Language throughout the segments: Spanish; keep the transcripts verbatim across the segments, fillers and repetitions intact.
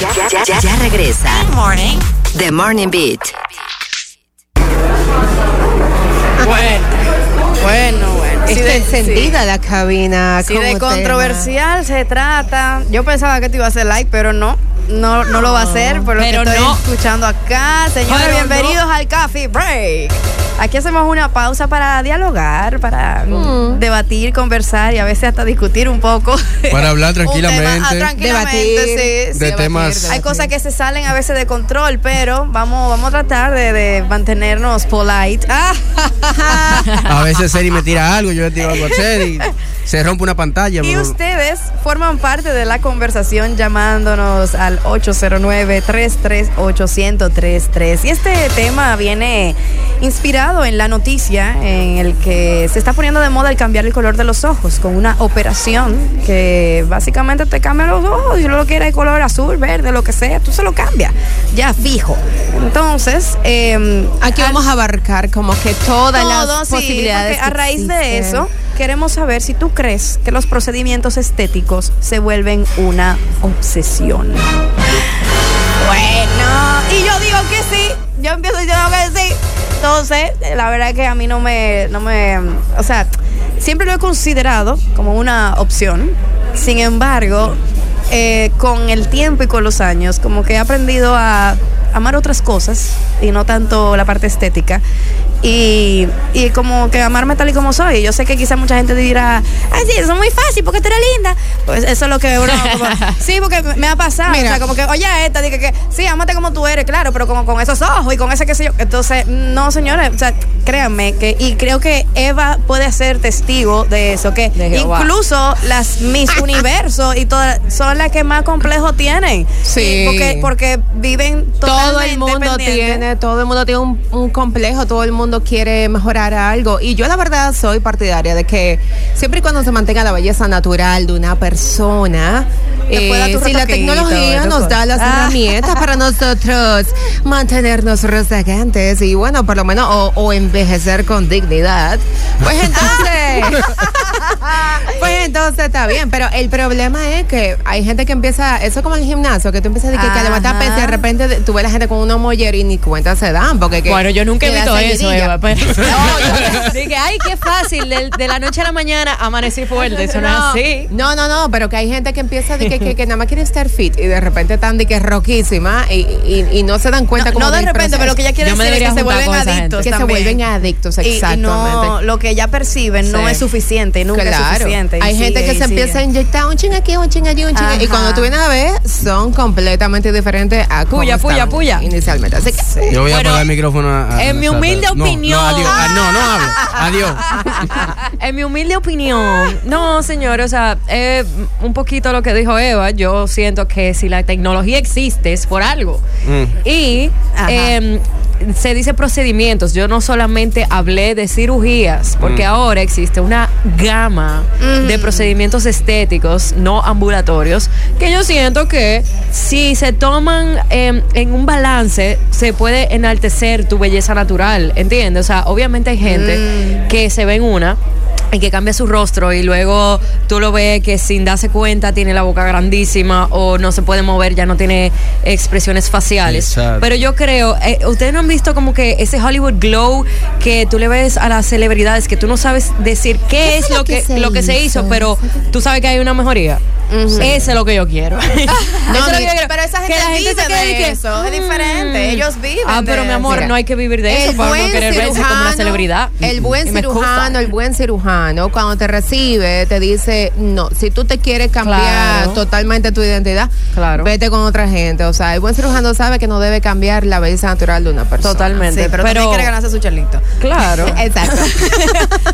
Ya, ya, ya, ya regresa. Good morning. The Morning Beat. Bueno, bueno, bueno. Está sí de, encendida sí. La cabina. Si sí, de controversial tema. Se trata. Yo pensaba que te iba a hacer like, pero no. No, no lo va a hacer, por lo pero que estoy no. escuchando acá. Señores, pero bienvenidos no. al Coffee Break. Aquí hacemos una pausa para dialogar, para mm. debatir, conversar y a veces hasta discutir un poco. Para hablar tranquilamente. Tema, ah, tranquilamente, debatir, sí, sí, de temas. Debatir. Hay cosas que se salen a veces de control, pero vamos, vamos a tratar de, de mantenernos polite. Ah. A veces Zeny me tira algo, yo le tiro algo a Zeny. Se rompe una pantalla. Y ustedes forman parte de la conversación llamándonos al ocho cero nueve, tres tres ocho, uno cero tres tres. Y este tema viene inspirado en la noticia en el que se está poniendo de moda el cambiar el color de los ojos con una operación que básicamente te cambia los ojos. Si lo quieres de color azul, verde, lo que sea, tú se lo cambias. Ya fijo. Entonces, eh, aquí al, vamos a abarcar como que todas todo, las sí, posibilidades. A raíz existen. De eso, queremos saber si tú crees que los procedimientos estéticos se vuelven una obsesión. Bueno, y yo digo que sí. Yo empiezo diciendo que sí. Entonces, la verdad es que a mí no me, no me, o sea, siempre lo he considerado como una opción. Sin embargo, eh, con el tiempo y con los años, como que he aprendido a amar otras cosas y no tanto la parte estética. Y, y como que amarme tal y como soy. Yo sé que quizá mucha gente dirá, ay sí, eso es muy fácil porque tú eres linda. Pues eso es lo que uno como, sí, porque me ha pasado. Mira. O sea, como que, oye, esta, dije que sí, ámate como tú eres, claro, pero como con esos ojos y con ese qué sé yo. Entonces, no señores, o sea, créanme que, y creo que Eva puede ser testigo de eso, que de incluso wow. las Miss Universo y todas son las que más complejo tienen. Sí. Porque, porque viven totalmente. Todo el mundo tiene, todo el mundo tiene un, un complejo, todo el mundo quiere mejorar algo y yo la verdad soy partidaria de que siempre y cuando se mantenga la belleza natural de una persona, eh, si la tecnología nos da las ah. herramientas para nosotros mantenernos rozagantes y bueno, por lo menos o, o envejecer con dignidad, pues entonces pues entonces está bien, pero el problema es que hay gente que empieza, eso es como el gimnasio, que tú empiezas a, a levantar pesas y de repente tú ves a la gente con una mollera y ni cuenta se dan porque que, bueno, yo nunca he visto eso. No, yo dije, ay, qué fácil, de, de la noche a la mañana amanecí fuerte, eso no es así. No, no, no, pero que hay gente que empieza de que, que, que nada más quiere estar fit y de repente están de que es roquísima y, y, y no se dan cuenta no, como no de repente, pero lo que ella quiere decir es que se vuelven adictos. Que se vuelven adictos, exactamente. Y, y no, lo que ya perciben no sí. es suficiente, nunca claro. es suficiente. Hay sigue, gente que se sigue. empieza a inyectar un ching aquí, un ching allí, un ching allí. Y cuando tú vienes a ver, son completamente diferentes a cómo puya, puya, puya. Inicialmente. Así que, sí. Yo voy a bueno, apagar el micrófono a, a en mi humilde opinión. No, adiós. Ah, no, no hablo. Adiós. En mi humilde opinión, no, señor, o sea, eh, un poquito lo que dijo Eva, yo siento que si la tecnología existe es por algo. Mm. Y eh, se dice procedimientos, yo no solamente hablé de cirugías, porque mm. ahora existe una gama mm. de procedimientos estéticos no ambulatorios que yo siento que si se toman eh, en un balance se puede enaltecer tu belleza natural, ¿entiendes? O sea, obviamente hay gente mm. que se ve en una y que cambia su rostro y luego tú lo ves que sin darse cuenta tiene la boca grandísima o no se puede mover, ya no tiene expresiones faciales. Exacto. Pero yo creo, eh, ustedes no han visto como que ese Hollywood glow que tú le ves a las celebridades que tú no sabes decir qué, ¿Qué es lo que, que lo que se hizo, pero tú sabes que hay una mejoría. Uh-huh. Sí. Eso es lo que yo quiero. No, eso es lo que yo quiero. Pero esa gente, que la gente vive se quede de que, eso. Es diferente. Ellos viven. Ah, pero mi amor, mira, no hay que vivir de eso para no querer verse como una celebridad. El buen cirujano, el buen cirujano, cuando te recibe, te dice, no, si tú te quieres cambiar claro. totalmente tu identidad, claro. vete con otra gente. O sea, el buen cirujano sabe que no debe cambiar la belleza natural de una persona. Totalmente. Sí, pero, pero también quiere ganarse su charlito. Claro. Exacto.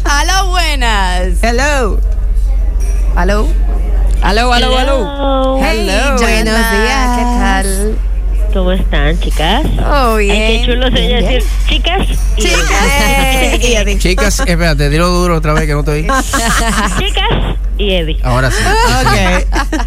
Aló, buenas. Hello. Aló. Aló, aló, aló. Hey, buenos días, ¿qué tal? ¿Cómo están, chicas? Oh, bien. Ay, qué chulo sería decir, chicas. Chicas. Y Eddie. Chicas, espérate, dilo duro otra vez que no te oí. Chicas y Eddie. Ahora sí. Ok.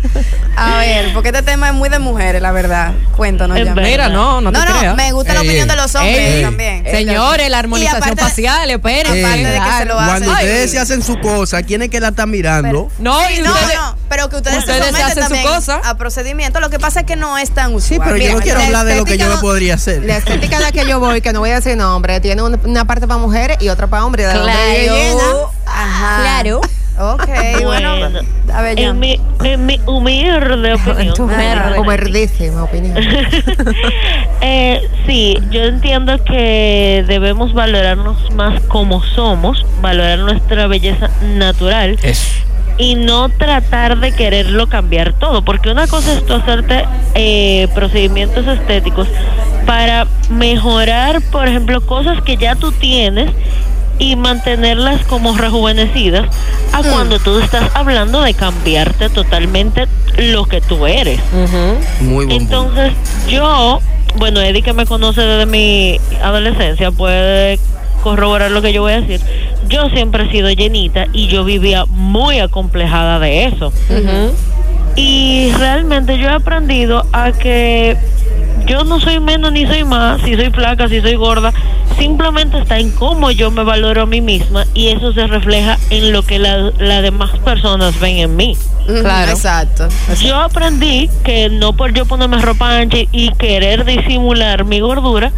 A ver, porque este tema es muy de mujeres, la verdad. Cuéntanos ya. Mira, no, no te creas. No, no, me gusta ey, la opinión de los hombres ey, también. Señores, la armonización facial, esperen. Aparte de que se lo hacen. Cuando ustedes se hacen su cosa, ¿quién es que la está mirando? No, y no, no. Pero que ustedes, bueno, se someten también su cosa a procedimiento. Lo que pasa es que no es tan usual. Sí, pero mira, yo no quiero hablar de lo que yo no, podría hacer. La estética a la que yo voy, que no voy a decir nombre, tiene una parte para mujeres y otra para hombres. Claro. Ajá. Claro. Ok, bueno, bueno, a ver, en mi, en mi humilde opinión. Tu humildísima opinión. eh, sí, yo entiendo que debemos valorarnos más como somos, valorar nuestra belleza natural. Eso. Y no tratar de quererlo cambiar todo, porque una cosa es tú hacerte eh, procedimientos estéticos para mejorar, por ejemplo, cosas que ya tú tienes y mantenerlas como rejuvenecidas, a mm. cuando tú estás hablando de cambiarte totalmente lo que tú eres. Uh-huh. Muy bueno. Entonces yo, bueno, Eddie, que me conoce desde mi adolescencia, puede corroborar lo que yo voy a decir. Yo siempre he sido llenita y yo vivía muy acomplejada de eso. Uh-huh. Y realmente yo he aprendido a que yo no soy menos ni soy más, si soy flaca, si soy gorda, simplemente está en cómo yo me valoro a mí misma y eso se refleja en lo que las la demás personas ven en mí. Claro, exacto, exacto. Yo aprendí que no por yo ponerme ropa ancha y querer disimular mi gordura,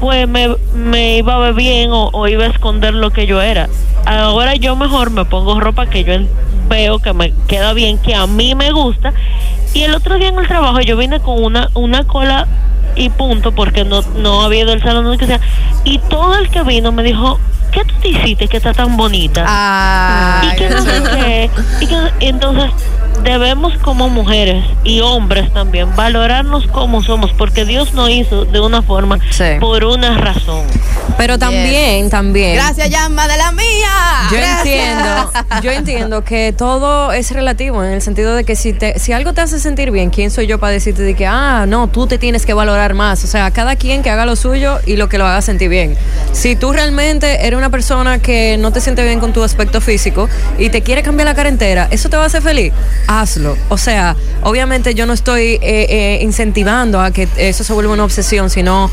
pues me, me iba a ver bien o, o iba a esconder lo que yo era. Ahora yo mejor me pongo ropa que yo veo que me queda bien, que a mí me gusta. Y el otro día en el trabajo yo vine con una una cola y punto, porque no no había ido al salón, que sea, y todo el que vino me dijo, ¿qué tú te hiciste que está tan bonita? Ah, y que no sé qué. Y que, entonces debemos como mujeres y hombres también valorarnos como somos, porque Dios nos hizo de una forma, sí, por una razón. Pero también, yes. también. Gracias, llama de la mía. Yo Gracias. entiendo, yo entiendo que todo es relativo, en el sentido de que si te, si algo te hace sentir bien, ¿quién soy yo para decirte de que ah, no, tú te tienes que valorar más? O sea, cada quien que haga lo suyo y lo que lo haga sentir bien. Si tú realmente eres una persona que no te siente bien con tu aspecto físico y te quiere cambiar la cara entera, ¿eso te va a hacer feliz? Hazlo. O sea, obviamente yo no estoy eh, eh, incentivando a que eso se vuelva una obsesión, sino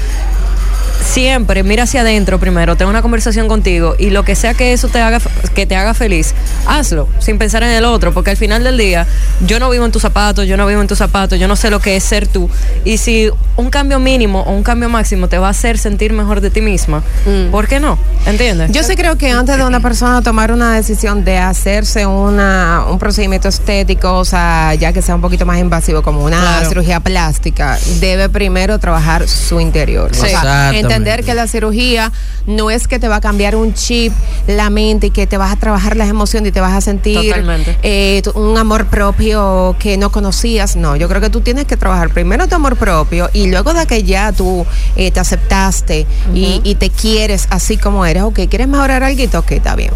siempre mira hacia adentro primero, ten una conversación contigo y lo que sea que eso te haga, que te haga feliz, hazlo, sin pensar en el otro, porque al final del día yo no vivo en tus zapatos, yo no vivo en tus zapatos, yo no sé lo que es ser tú, y si un cambio mínimo o un cambio máximo te va a hacer sentir mejor de ti misma, mm. ¿por qué no? ¿Entiendes? Yo sí creo que antes de una persona tomar una decisión de hacerse una, un procedimiento estético, o sea, ya que sea un poquito más invasivo, como una claro. cirugía plástica, debe primero trabajar su interior, sí. o sea, entender que la cirugía no es que te va a cambiar un chip, la mente, y que te vas a trabajar las emociones y te vas a sentir eh, un amor propio que no conocías. No, yo creo que tú tienes que trabajar primero tu amor propio y luego de que ya tú eh, te aceptaste uh-huh. y, y te quieres así como eres, ok, ¿quieres mejorar algo? Ok, está bien.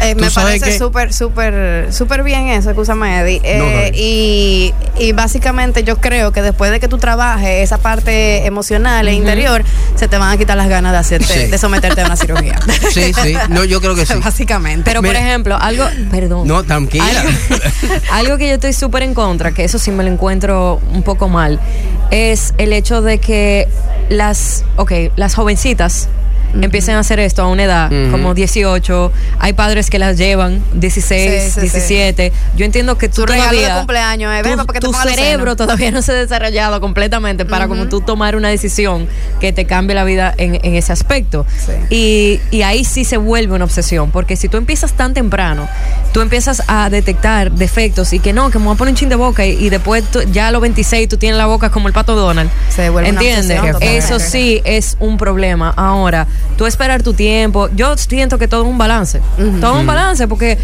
Eh, me parece súper, súper, súper bien eso, escúchame, Eddie. Eh, no, no. Y, y básicamente yo creo que después de que tú trabajes esa parte emocional uh-huh. e interior, se te van a quitar las ganas de hacerte, sí. de someterte a una cirugía. Sí, sí, no, yo creo que sí. Básicamente. Pero mira, por ejemplo, algo, perdón. No, tranquila. Algo, algo que yo estoy súper en contra, que eso sí me lo encuentro un poco mal, es el hecho de que las, ok, las jovencitas Uh-huh. empiecen a hacer esto a una edad uh-huh. como dieciocho, hay padres que las llevan dieciséis, sí, sí, diecisiete, sí. Yo entiendo que tú todavía, cumpleaños, eh, tu, tu cerebro todavía no se ha desarrollado completamente para uh-huh. como tú tomar una decisión que te cambie la vida en, en ese aspecto, sí. y, y ahí sí se vuelve una obsesión, porque si tú empiezas tan temprano, tú empiezas a detectar defectos y que no, que me voy a poner un chin de boca y, y después tú, ya a los veintiséis tú tienes la boca como el pato Donald, se vuelve ¿entiendes? Una obsesión. Eso sí es un problema. Ahora, tú esperar tu tiempo, yo siento que todo es un balance, uh-huh. todo es un balance, porque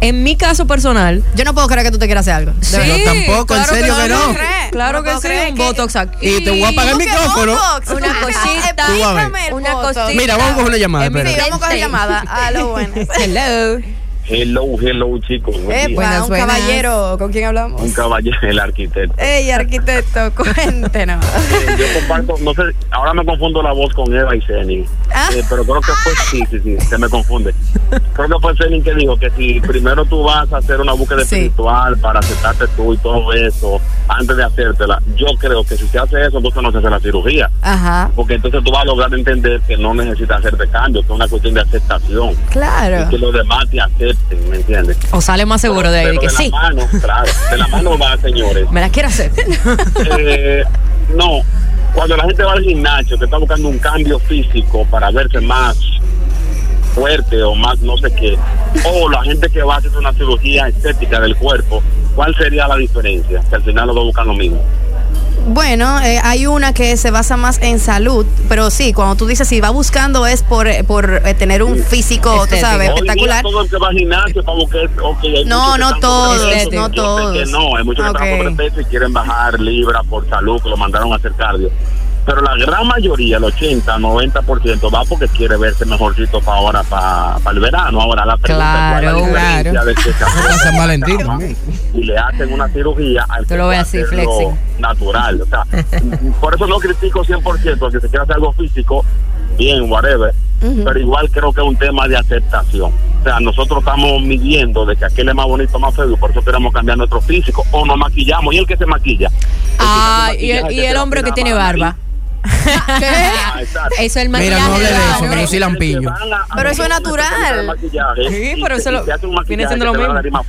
en mi caso personal yo no puedo creer que tú te quieras hacer algo. Sí, pero tampoco, claro, en serio que no, no. Claro no que sí, un que botox aquí. Y te voy a apagar el micrófono. Una cosita, el una cosita. Mira, vamos a coger una llamada. Sí, vamos a coger llamada. A lo bueno. Hello. Hello, hello, chicos. Epa, buenas, un buenas. Caballero, ¿con quién hablamos? Un caballero, el arquitecto. Ey, arquitecto, cuéntenos. eh, yo comparto, no sé, ahora me confundo la voz con Eva y Zeny. Ah. Eh, pero creo que fue, sí, sí, sí, se me confunde. Creo que fue Zeny que dijo que si primero tú vas a hacer una búsqueda sí. espiritual para aceptarte tú y todo eso, antes de hacértela, yo creo que si se hace eso, entonces no se hace la cirugía. Ajá. Porque entonces tú vas a lograr entender que no necesitas hacerte cambios, que es una cuestión de aceptación. Claro. Y que los demás te acepten, ¿me entiendes? O sale más seguro pero, de ahí, que de sí. De la mano, claro, de la mano va, señores. Me las quiero hacer. Eh, no. Cuando la gente va al gimnasio, que está buscando un cambio físico para verse más fuerte o más no sé qué, o la gente que va a hacer una cirugía estética del cuerpo, ¿cuál sería la diferencia? Que al final los dos buscan lo mismo. Bueno, eh, hay una que se basa más en salud, pero sí, cuando tú dices si va buscando es por por eh, tener un físico, tú sabes, espectacular. Todo el que va al gimnasio para buscar, okay, no, no todos, no todos. Que no, hay muchos que okay. están sobrepeso y quieren bajar libras por salud, que lo mandaron a hacer cardio. Pero la gran mayoría, el ochenta, noventa por ciento va porque quiere verse mejorcito para ahora, para, para el verano. Ahora la pregunta claro, es la diferencia claro. de que se hace San Valentín y le hacen una cirugía al que va a hacerlo natural. O sea, por eso no critico cien por ciento que se quiera hacer algo físico, bien, whatever, uh-huh. pero igual creo que es un tema de aceptación. O sea, nosotros estamos midiendo de que aquel es más bonito, más feo, por eso queremos cambiar nuestro físico, o nos maquillamos, y el que se maquilla. Ah, se maquilla, y el, y el hombre que tiene barba. Ah, eso es el maquillaje. Mira, no hable de eso, ¿no? Que no soy lampiño. Pero eso es natural. Sí, pero eso lo viene siendo lo mismo.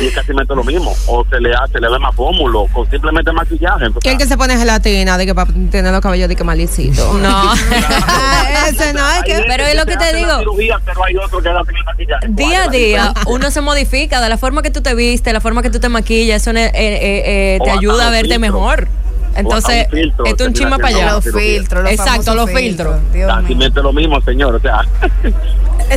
Y casi mete lo mismo. O se le hace, le da más pómulo, o simplemente maquillaje. ¿Quién o sea, que se pone gelatina de que para tener los cabellos de que malicitos? No. Ese no es que. Pero es lo que te digo. Cirugía, pero hay otro que maquillaje. Día a día, uno se modifica de la forma que tú te viste, la forma que tú te maquillas, eso eh, eh, eh, te ayuda a verte mejor. Entonces, filtro, esto es un chimba para allá. Los filtros, los exacto, los filtros. Exactamente lo mismo, señor. O sea.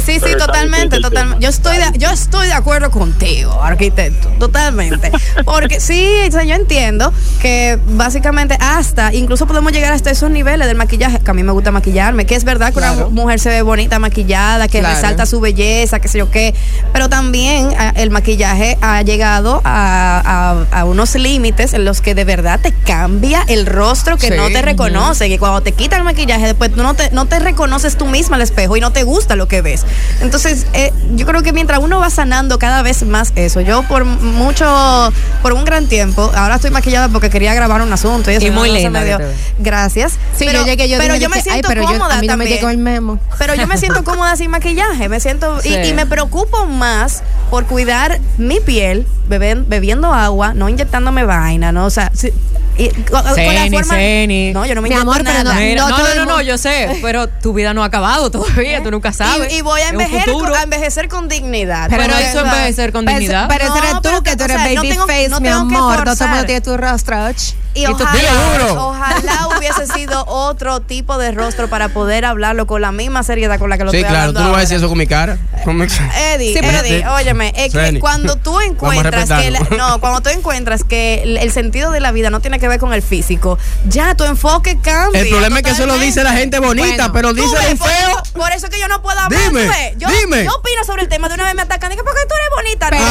Sí, sí, totalmente, totalmente. Yo estoy, de, yo estoy de acuerdo contigo, arquitecto, totalmente. Porque sí, yo entiendo que básicamente hasta, incluso podemos llegar hasta esos niveles del maquillaje, que a mí me gusta maquillarme, que es verdad que claro. una mujer se ve bonita maquillada, que claro. resalta su belleza, qué sé yo qué, pero también el maquillaje ha llegado a, a, a unos límites en los que de verdad te cambia el rostro, que sí, no te reconoce, uh-huh. que cuando te quita el maquillaje, después tú no te, no te reconoces tú misma al espejo y no te gusta lo que ves. Entonces, eh, yo creo que mientras uno va sanando cada vez más eso, yo por mucho, por un gran tiempo, ahora estoy maquillada porque quería grabar un asunto y eso. Y muy no linda. No gracias. Sí, pero yo, llegué, yo, pero yo me que, siento pero cómoda yo, a mí no también. Me llegó el memo. Pero yo me siento cómoda sin maquillaje, me siento sí. y, y me preocupo más por cuidar mi piel, beben, bebiendo agua, no inyectándome vaina, no, o sea. Si, Y, con, Zeny, con la forma, Zeny. No, yo no me inyecto amor, nada. No, no, no, no, no, yo sé, pero tu vida no ha acabado todavía, ¿eh? Tú nunca sabes. Y, y voy a envejecer, con, a envejecer con dignidad. Pero, pero eso envejecer con pero, dignidad. Pero, pero no, eres tú, que tú eres o sea, baby no face, no mi amor. No todo el mundo tiene tu rostro. Y, y ojalá, ojalá hubiese sido otro tipo de rostro para poder hablarlo con la misma seriedad con la que lo sí, estoy hablando. Sí, claro, tú no vas a decir eso con mi cara. Eddie, sí, Eddie, Eddie, óyeme, es que cuando tú encuentras que la, no, cuando tú encuentras que el, el sentido de la vida no tiene que ver con el físico, ya tu enfoque cambia. El problema totalmente. Es que eso lo dice la gente bonita, bueno, pero dice un feo. Por eso que yo no puedo hablar. Dime, yo, dime. Yo opino sobre el tema, de una vez me atacan, dije, ¿por qué tú eres bonita? Pero,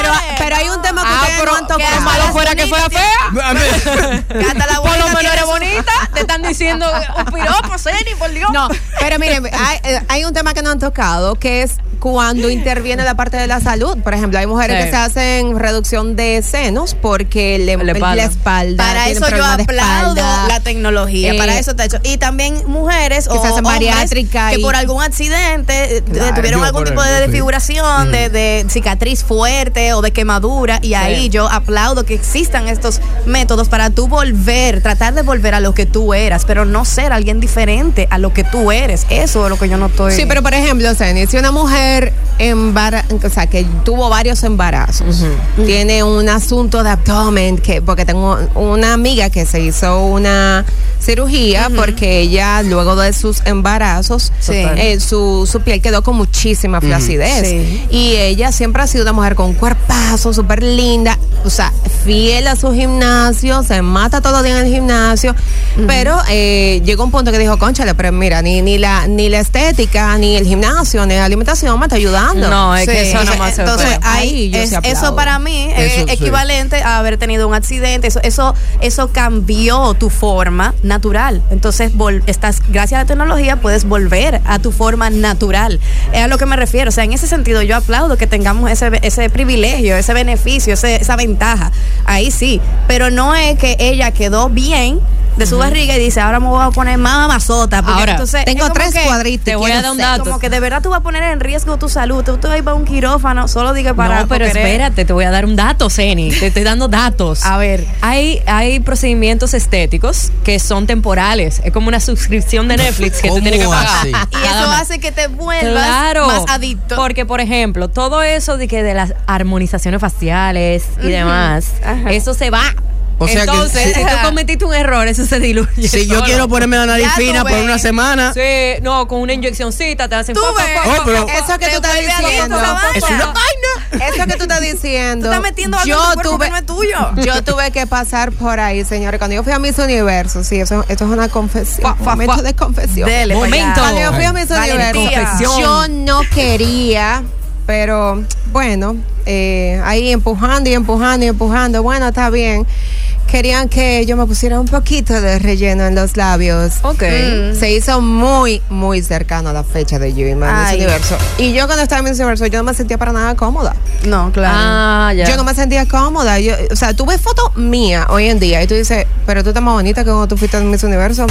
pero, pero hay un tema que ah, ustedes no han tocado. Que malo fuera que fuera fea. La por lo menos eres bonita, te están diciendo un piropo, Zeny, por Dios. No, pero miren, hay, hay un tema que no han tocado, que es cuando interviene la parte de la salud. Por ejemplo, hay mujeres sí. que se hacen reducción de senos porque le, le la espalda. Para eso yo aplaudo la tecnología, eh, para eso está hecho. Y también mujeres que o se hacen bariátrica que y, por algún accidente claro, tuvieron algún tipo ejemplo, de desfiguración, sí. de, de cicatriz fuerte o de quemadura, y sí. ahí yo aplaudo que existan estos métodos para tú volver, tratar de volver a lo que tú eras, pero no ser alguien diferente a lo que tú eres. Eso es lo que yo no estoy. Sí, pero por ejemplo, Zeny, si una mujer embara- o sea, que tuvo varios embarazos, uh-huh. tiene un asunto de abdomen, que porque tengo una amiga que se hizo una cirugía uh-huh. porque ella luego de sus embarazos sí. eh, su, su piel quedó con muchísima flacidez. Uh-huh. Sí. Y ella siempre ha sido una mujer con un cuerpazo súper linda, o sea, fiel a su gimnasio, se mata todo el día en el gimnasio, uh-huh. pero eh, llegó un punto que dijo, cónchale, pero mira, ni, ni la ni la estética, ni el gimnasio, ni la alimentación me está ayudando. No, es sí. que eso no más se entonces, ahí es, eso para mí es eso, equivalente sí. a haber tenido un accidente, eso, eso, eso cambió tu forma, natural. Entonces, vol- estás, gracias a la tecnología, puedes volver a tu forma natural. Es a lo que me refiero. O sea, en ese sentido, yo aplaudo que tengamos ese, ese privilegio, ese beneficio, ese, esa ventaja. Ahí sí. Pero no es que ella quedó bien de su barriga y dice, ahora me voy a poner más mamazota, porque ahora, entonces tengo tres que, cuadritos, te voy a dar un dato, como que de verdad tú vas a poner en riesgo tu salud, tú te vas a ir para un quirófano, solo diga para no, pero querer. Espérate, te voy a dar un dato, Zeny, te estoy dando datos. A ver, hay, hay procedimientos estéticos que son temporales, es como una suscripción de Netflix que tú tienes que pagar. Y eso hace que te vuelvas claro, más adicto. Porque, por ejemplo, todo eso de que de las armonizaciones faciales y uh-huh. demás, ajá. eso se va. O sea, entonces, que si, si tú cometiste un error, eso se diluye. Si solo. Yo quiero ponerme la nariz ya fina por una semana. Sí, no, con una inyeccióncita te hacen. Tú pa, ves. Pa, pa, pa, pa, eso que tú estás diciendo. Es una vaina. Eso que tú estás diciendo. Tú estás metiendo algo yo en tu tuve, que no es tuyo. Yo tuve que pasar por ahí, señores. Cuando yo fui a Miss Universo, sí, eso, esto es una confesión. Un momento fa, de confesión. Dele, momento. Cuando yo fui a Miss Universo, yo no quería, pero bueno, eh, ahí empujando y empujando y empujando. Bueno, está bien. Querían que yo me pusiera un poquito de relleno en los labios. Ok. Mm. Se hizo muy, muy cercano a la fecha de Yui Miss Universo. Y yo cuando estaba en Miss Universo, yo no me sentía para nada cómoda. No, claro. Ah, ya. Yo no me sentía cómoda. Yo, o sea, tú ves fotos mías hoy en día y tú dices, pero tú estás más bonita que cuando tú fuiste en Miss Universo.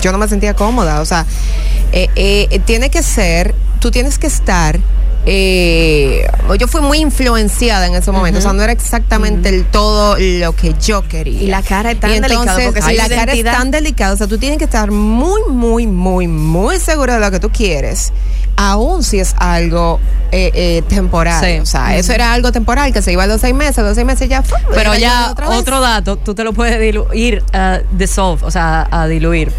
Yo no me sentía cómoda. O sea, eh, eh, tiene que ser, tú tienes que estar... Eh, yo fui muy influenciada en ese momento, uh-huh. o sea, no era exactamente uh-huh. el todo lo que yo quería. Y la cara es tan delicada, porque si la identidad... cara es tan delicada, o sea, tú tienes que estar muy, muy, muy, muy segura de lo que tú quieres, aún si es algo eh, eh, temporal. Sí. O sea, uh-huh. eso era algo temporal que se iba a los seis meses, a los seis meses ya fue. Pero ya otro dato, tú te lo puedes diluir, uh, dissolve, o sea, a diluir.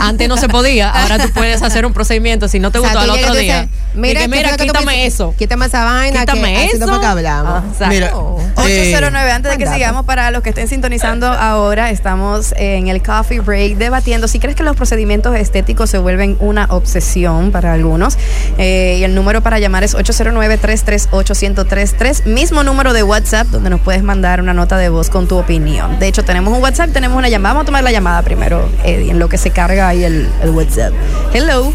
Antes no se podía, ahora tú puedes hacer un procedimiento si no te gustó, o sea, al otro día. Dices, mira, que, mira, quítame eso. Quítame esa vaina. Quítame que, eso. No hablamos. Ah, mira, oh. ocho cero nueve, antes de que sigamos, para los que estén sintonizando ahora, estamos en el Coffee Break debatiendo si crees que los procedimientos estéticos se vuelven una obsesión para algunos. Eh, y el número para llamar es ocho cero nueve, tres tres ocho, uno cero tres tres, mismo número de WhatsApp donde nos puedes mandar una nota de voz con tu opinión. De hecho, tenemos un WhatsApp, tenemos una llamada. Vamos a tomar la llamada primero, Eddie, en lo que se carga ahí el, el WhatsApp. Hello.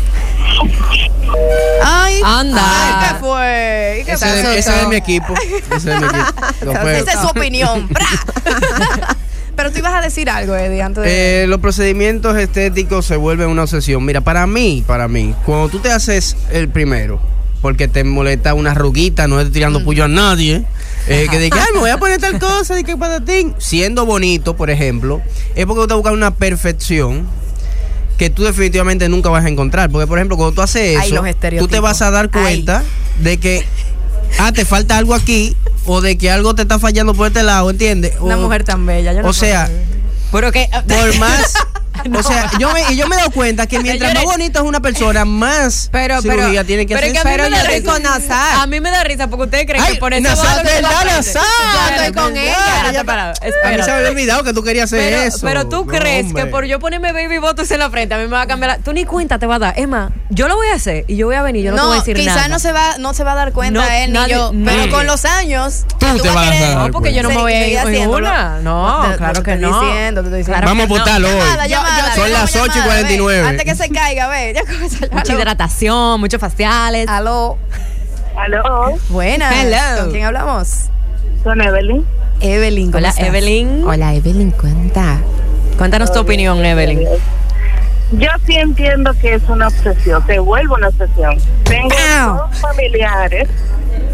Ay, anda. Ay, ¿qué fue? ¿Y qué ese, de, ese es mi equipo. Ese es mi equipo. No, esa es su opinión. Pero tú ibas a decir algo, Eddie, antes de... eh, los procedimientos estéticos se vuelven una obsesión. Mira, para mí, para mí, cuando tú te haces el primero, porque te molesta una arruguita, no es tirando mm. puyo a nadie, eh, que diga, ay, me voy a poner tal cosa, y que patatín. Siendo bonito, por ejemplo, es porque tú te buscas una perfección que tú definitivamente nunca vas a encontrar. Porque, por ejemplo, cuando tú haces eso, ay, tú te vas a dar cuenta ay. de que, ah, te falta algo aquí, o de que algo te está fallando por este lado, ¿entiendes? O, una mujer tan bella. Yo no o sea, pero que... por más... No. O sea, yo me, yo me he dado cuenta que mientras más bonita es una persona, más pero, cirugía pero, tiene que hacer. Pero, pero yo estoy con Nazar. A mí me da risa porque ustedes creen ay, que por eso Nazar te da Nazar. Yo estoy con ella. ella, ella para, a mí se me había olvidado que tú querías hacer pero, eso. Pero tú no, crees hombre. que por yo ponerme baby botox en la frente, a mí me va a cambiar la... Tú ni cuenta te va a dar. Es más, yo lo voy a hacer y yo voy a venir, yo no, no te voy a decir nada. No, quizás no se va no se va a dar cuenta no, él nadie, ni yo. Nadie. Pero con los años tú, tú te vas a dar. No, porque yo no me voy a ir con ninguna. No, claro que no. Vamos a votarlo hoy. Yo, son las ocho y cuarenta y nueve. Antes que se caiga, ve. Mucha hidratación, muchos faciales. Aló. Aló. Buenas. Hello. ¿Con quién hablamos? Con Evelyn. Evelyn, ¿cómo estás? Hola, Evelyn. Hola, Evelyn, cuenta. Cuéntanos Hola, tu opinión, bien, Evelyn. Bien. Yo sí entiendo que es una obsesión, se vuelve una obsesión. Tengo Ow. dos familiares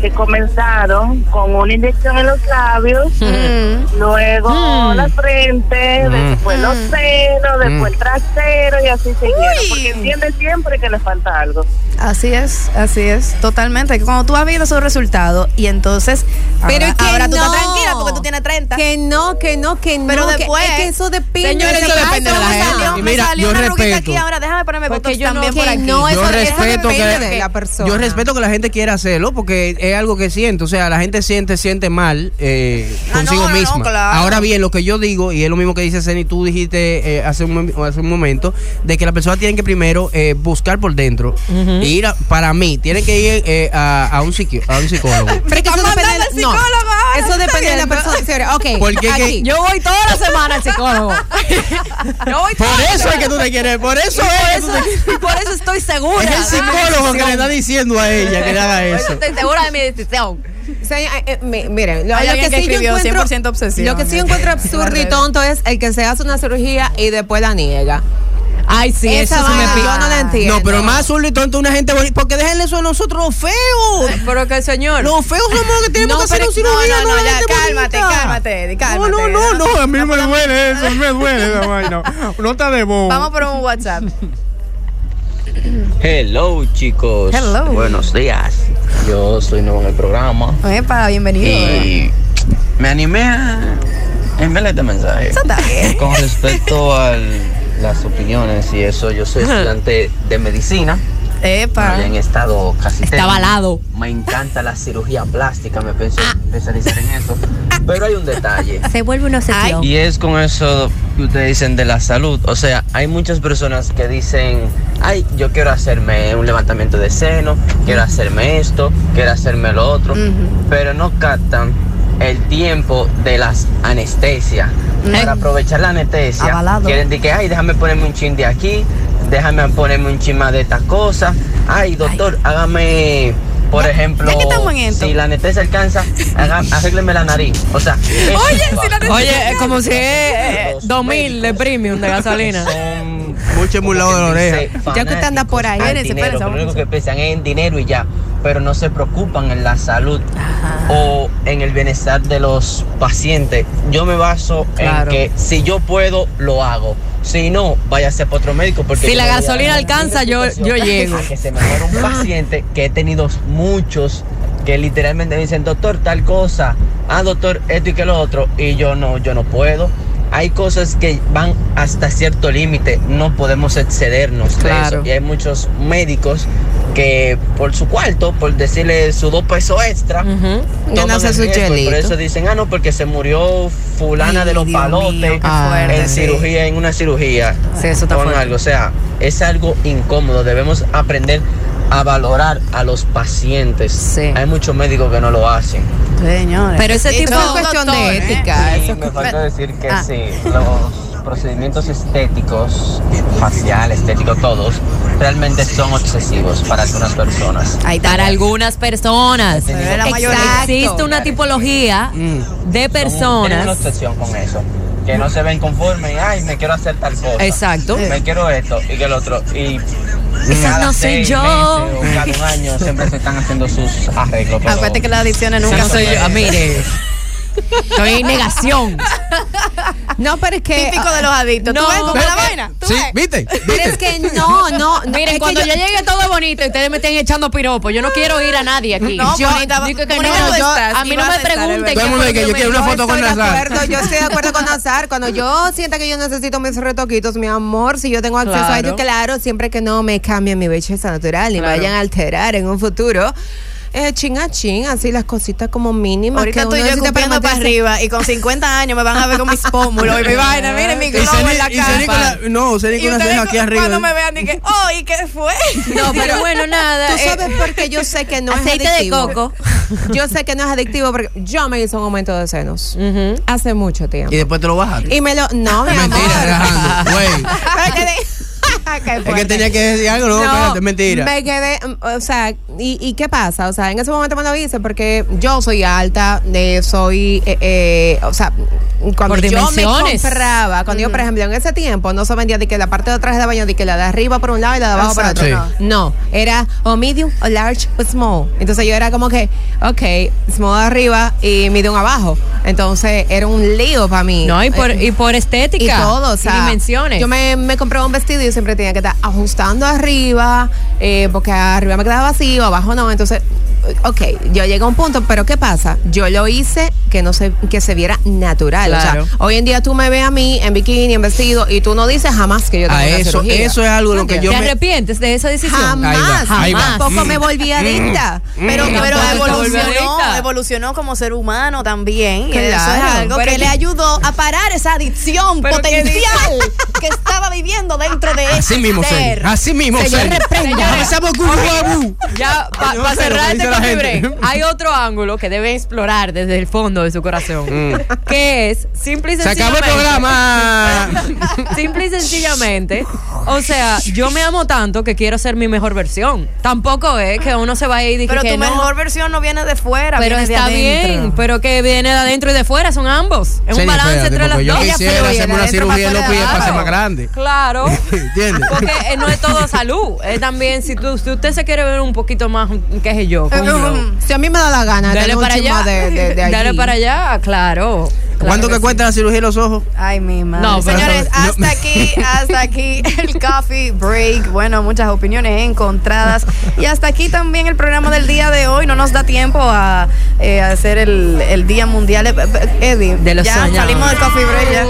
que comenzaron con una inyección en los labios, mm. luego mm. la frente, mm. después mm. los senos, mm. después el trasero y así siguieron, porque entiende siempre que le falta algo. Así es, así es, totalmente. Cuando tú has visto esos resultados y entonces pero ahora, que ahora no. tú estás tranquila porque tú tienes treinta. Que no, que no, que no. Pero después que, es que eso depende. Señores, eso depende de la gente. Mira, yo respeto. Aquí, ahora déjame ponerme porque yo también no, por aquí. No, yo respeto que, de la persona. Yo respeto que la gente quiera hacerlo porque es algo que siente, o sea, la gente siente siente mal eh, ah, consigo no, no, misma. No, claro. Ahora bien, lo que yo digo, y es lo mismo que dice Zeny, tú dijiste eh, hace, un, hace un momento, de que la persona tiene que primero eh, buscar por dentro, uh-huh. e ir a, para mí, tiene que ir eh, a, a, un psiqui- a un psicólogo. Pero eso depende del psicólogo. No, eso depende de la persona. Okay, porque yo voy toda la semana al psicólogo. No voy por tanto. Eso es que tú te quieres, por eso y es. Por eso, te... y por eso estoy segura. Es el psicólogo que le está diciendo a ella que haga eso. Por eso estoy segura de mi decisión. O sea, eh, miren, lo, lo que, que sí yo encuentro, lo que sí encuentro absurdo y tonto es el que se hace una cirugía y después la niega. Ay, sí, esa eso se me pica. Yo no la entiendo. No, pero más azul y tonto una gente bonita. Porque déjenle eso a nosotros, los feos. Pero que el señor. Los feos somos que tenemos no, que hacer un cirugía. No, no, no, ya, cálmate, cálmate, cálmate. No, no, no, no, a mí me duele eso, me duele esa vaina. No está de bobo. Vamos por un WhatsApp. Hello, chicos. Hello. Buenos días. Yo soy nuevo en el programa. Epa, bienvenido. Y eh. me animé a enviarle este mensaje. Eso está bien. Con respecto al... las opiniones y eso, yo soy estudiante de medicina. Epa. Bueno, en estado casi está técnico. Avalado. Me encanta la cirugía plástica, me pienso ah. especializar en eso. Pero hay un detalle. Se vuelve una obsesión. Y es con eso que ustedes dicen de la salud. O sea, hay muchas personas que dicen, ay, yo quiero hacerme un levantamiento de seno, quiero hacerme esto, quiero hacerme lo otro, uh-huh. pero no captan el tiempo de las anestesias. Para aprovechar la anestesia, avalado. Quieren decir que, ay, déjame ponerme un chin de aquí, déjame ponerme un chin más de estas cosas. Ay, doctor, ay. hágame, por ya, ejemplo, ya si la anestesia alcanza, haga, arrégleme la nariz. O sea, oye, si la oye es como si es dos mil de premium de gasolina. Son mucho emulado de la oreja. Ya que usted anda por ahí, dinero, dinero, lo único que piensan es en dinero y ya. Pero no se preocupan en la salud Ajá. o en el bienestar de los pacientes. Yo me baso claro. en que si yo puedo, lo hago. Si no, váyase para otro médico. Porque si la gasolina alcanza, yo, yo llego. Que se me muera un paciente que he tenido muchos que literalmente me dicen, doctor, tal cosa. Ah, doctor, esto y que lo otro. Y yo no, yo no puedo. Hay cosas que van hasta cierto límite. No podemos excedernos claro. de eso. Y hay muchos médicos que por su cuarto, por decirle su dos pesos extra, uh-huh. toman el riesgo, y por eso dicen, ah, no, porque se murió fulana Ay, de los Dios palotes mío, fuerte, en cirugía, sí. en una cirugía. Sí, eso está algo. O sea, es algo incómodo. Debemos aprender a valorar a los pacientes. Sí. Hay muchos médicos que no lo hacen. Señores. Pero ese tipo no, es cuestión doctor, de ética. ¿Eh? Sí, me falta decir que ah. sí, los procedimientos estéticos, facial, estético, todos, realmente son obsesivos para algunas personas. Ay, para algunas personas. Existe una tipología mm. de personas. Tienen una obsesión con eso. Que no se ven conformes. Ay, me quiero hacer tal cosa. Exacto. Me quiero esto y que el otro. Y cada no soy yo. Meses, o cada un año siempre se están haciendo sus arreglos. Acuérdate que las adicciones nunca soy yo. Ah, mire. Estoy en negación. No, pero es que típico de los adictos. No, ¿tú ves cómo la vaina? ¿Tú sí, ves? ¿Viste? Pero es que no, no, no. Miren, cuando yo... yo llegue todo bonito y ustedes me estén echando piropos, yo no quiero ir a nadie aquí. No, yo bonita, digo que no, no, yo, a mí no me pregunten. Que que yo quiero una foto con Nazar. Acuerdo, yo estoy de acuerdo con Nazar. Cuando yo sienta que yo necesito mis retoquitos, mi amor, si yo tengo acceso claro. a ellos, claro, siempre que no me cambien mi belleza natural ni claro. vayan a alterar en un futuro. Eh, chin a chin, así las cositas como mínimas. Ahorita estoy yo escupiendo para arriba y con cincuenta años me van a ver con mis pómulos y mi vaina, miren mi globo en la cara. No, se Nicolás deja aquí arriba. Cuando me vean y que, oh, ¿y qué fue? No, pero bueno, nada. Tú sabes eh, porque yo sé que no es adictivo. Aceite de coco. Yo sé que no es adictivo porque yo me hice un aumento de senos uh-huh. hace mucho tiempo. ¿Y después te lo bajaste? Y me lo, no, mi amor. Mentira, Alejandro, güey. Es que tenía que decir algo, no, no espérate, mentira. Me quedé, o sea, ¿y, ¿y qué pasa? O sea, en ese momento me lo hice porque yo soy alta, eh, soy, eh, eh, o sea, cuando por yo dimensiones. Me compraba, cuando mm. yo, por ejemplo, en ese tiempo no se vendía de que la parte de atrás de baño, de que la de arriba por un lado y la de abajo Exacto. por otro. Sí. No, era o medium, o large, o small. Entonces yo era como que, ok, small arriba y medium abajo. Entonces era un lío para mí. No, y por, eh, y por estética. Y todo, o sea, y dimensiones. Yo me, me compré un vestido y siempre tenía que estar ajustando arriba, eh, porque arriba me quedaba vacío, abajo no, entonces, ok, yo llegué a un punto, pero ¿qué pasa? Yo lo hice que no se, que se viera natural, claro. o sea, hoy en día tú me ves a mí en bikini, en vestido, y tú no dices jamás que yo tengo a una eso, cirugía. Eso es algo de lo que yo... ¿Te me... arrepientes de esa decisión? Jamás, jamás. Tampoco me volví adicta, pero, pero evolucionó, evolucionó como ser humano también, claro, y eso es algo que, que le ayudó a parar esa adicción potencial que estaba viviendo dentro de él. Así mismo, ser. Así mismo, señor. Empezamos con un ya, para pa cerrar este coffee break, hay otro ángulo que debe explorar desde el fondo de su corazón, mm. que es simple y sencillamente. Se acabó el programa. Simple y sencillamente. O sea, yo me amo tanto que quiero ser mi mejor versión. Tampoco es que uno se va a ir y pero que tu no. mejor versión no viene de fuera. Pero viene está de bien, pero que viene de adentro y de fuera, son ambos. Es sí, un balance espérate, entre las yo dos. Yo quisiera hacerme una cirugía loco y para ser más grande. Claro. ¿Entiendes? Porque eh, no es todo salud. Es eh, también, si, tú, si usted se quiere ver un poquito más, qué sé yo. Si a mí me da la gana, dale para allá. De, de, de dale para allá, claro. Claro. ¿Cuánto te sí. cuesta la cirugía de los ojos? Ay, mi madre. No, señores, no, hasta no. aquí, hasta aquí el Coffee Break. Bueno, muchas opiniones encontradas. Y hasta aquí también el programa del día de hoy. No nos da tiempo a eh, hacer el, el Día Mundial. Eddie, de los ya años. Salimos del Coffee Break ya.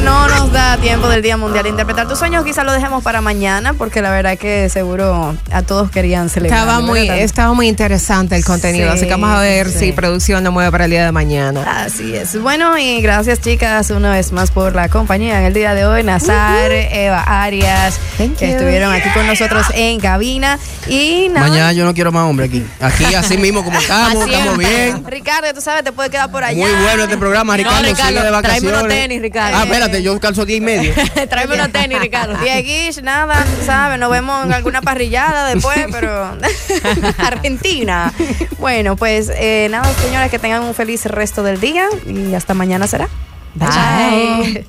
No nos da tiempo del Día Mundial de Interpretar Tus Sueños. Quizás lo dejemos para mañana, porque la verdad que seguro a todos querían celebrar. Estaba muy, estaba muy interesante el contenido, sí, así que vamos a ver sí. si producción lo mueve para el día de mañana. Así es. Bueno, y gracias, chicas, una vez más por la compañía en el día de hoy. Nazar, uh-huh. Eva Arias, que estuvieron aquí con nosotros en cabina. Y nada. Mañana yo no quiero más hombre aquí. Aquí así mismo como estamos, así estamos es. bien. Ricardo, tú sabes, te puedes quedar por allá. Muy bueno este programa, Ricardo, no, Ricardo sigue de vacaciones. Tenis, Ricardo. Ah, espérate, yo calzo diez y medio. Tráeme unos tenis, Ricardo. Dieguish, nada, sabes, nos vemos en alguna parrillada después, pero Argentina. Bueno, pues eh, nada, señores, que tengan un feliz resto del día y hasta mañana será. Bye. Bye.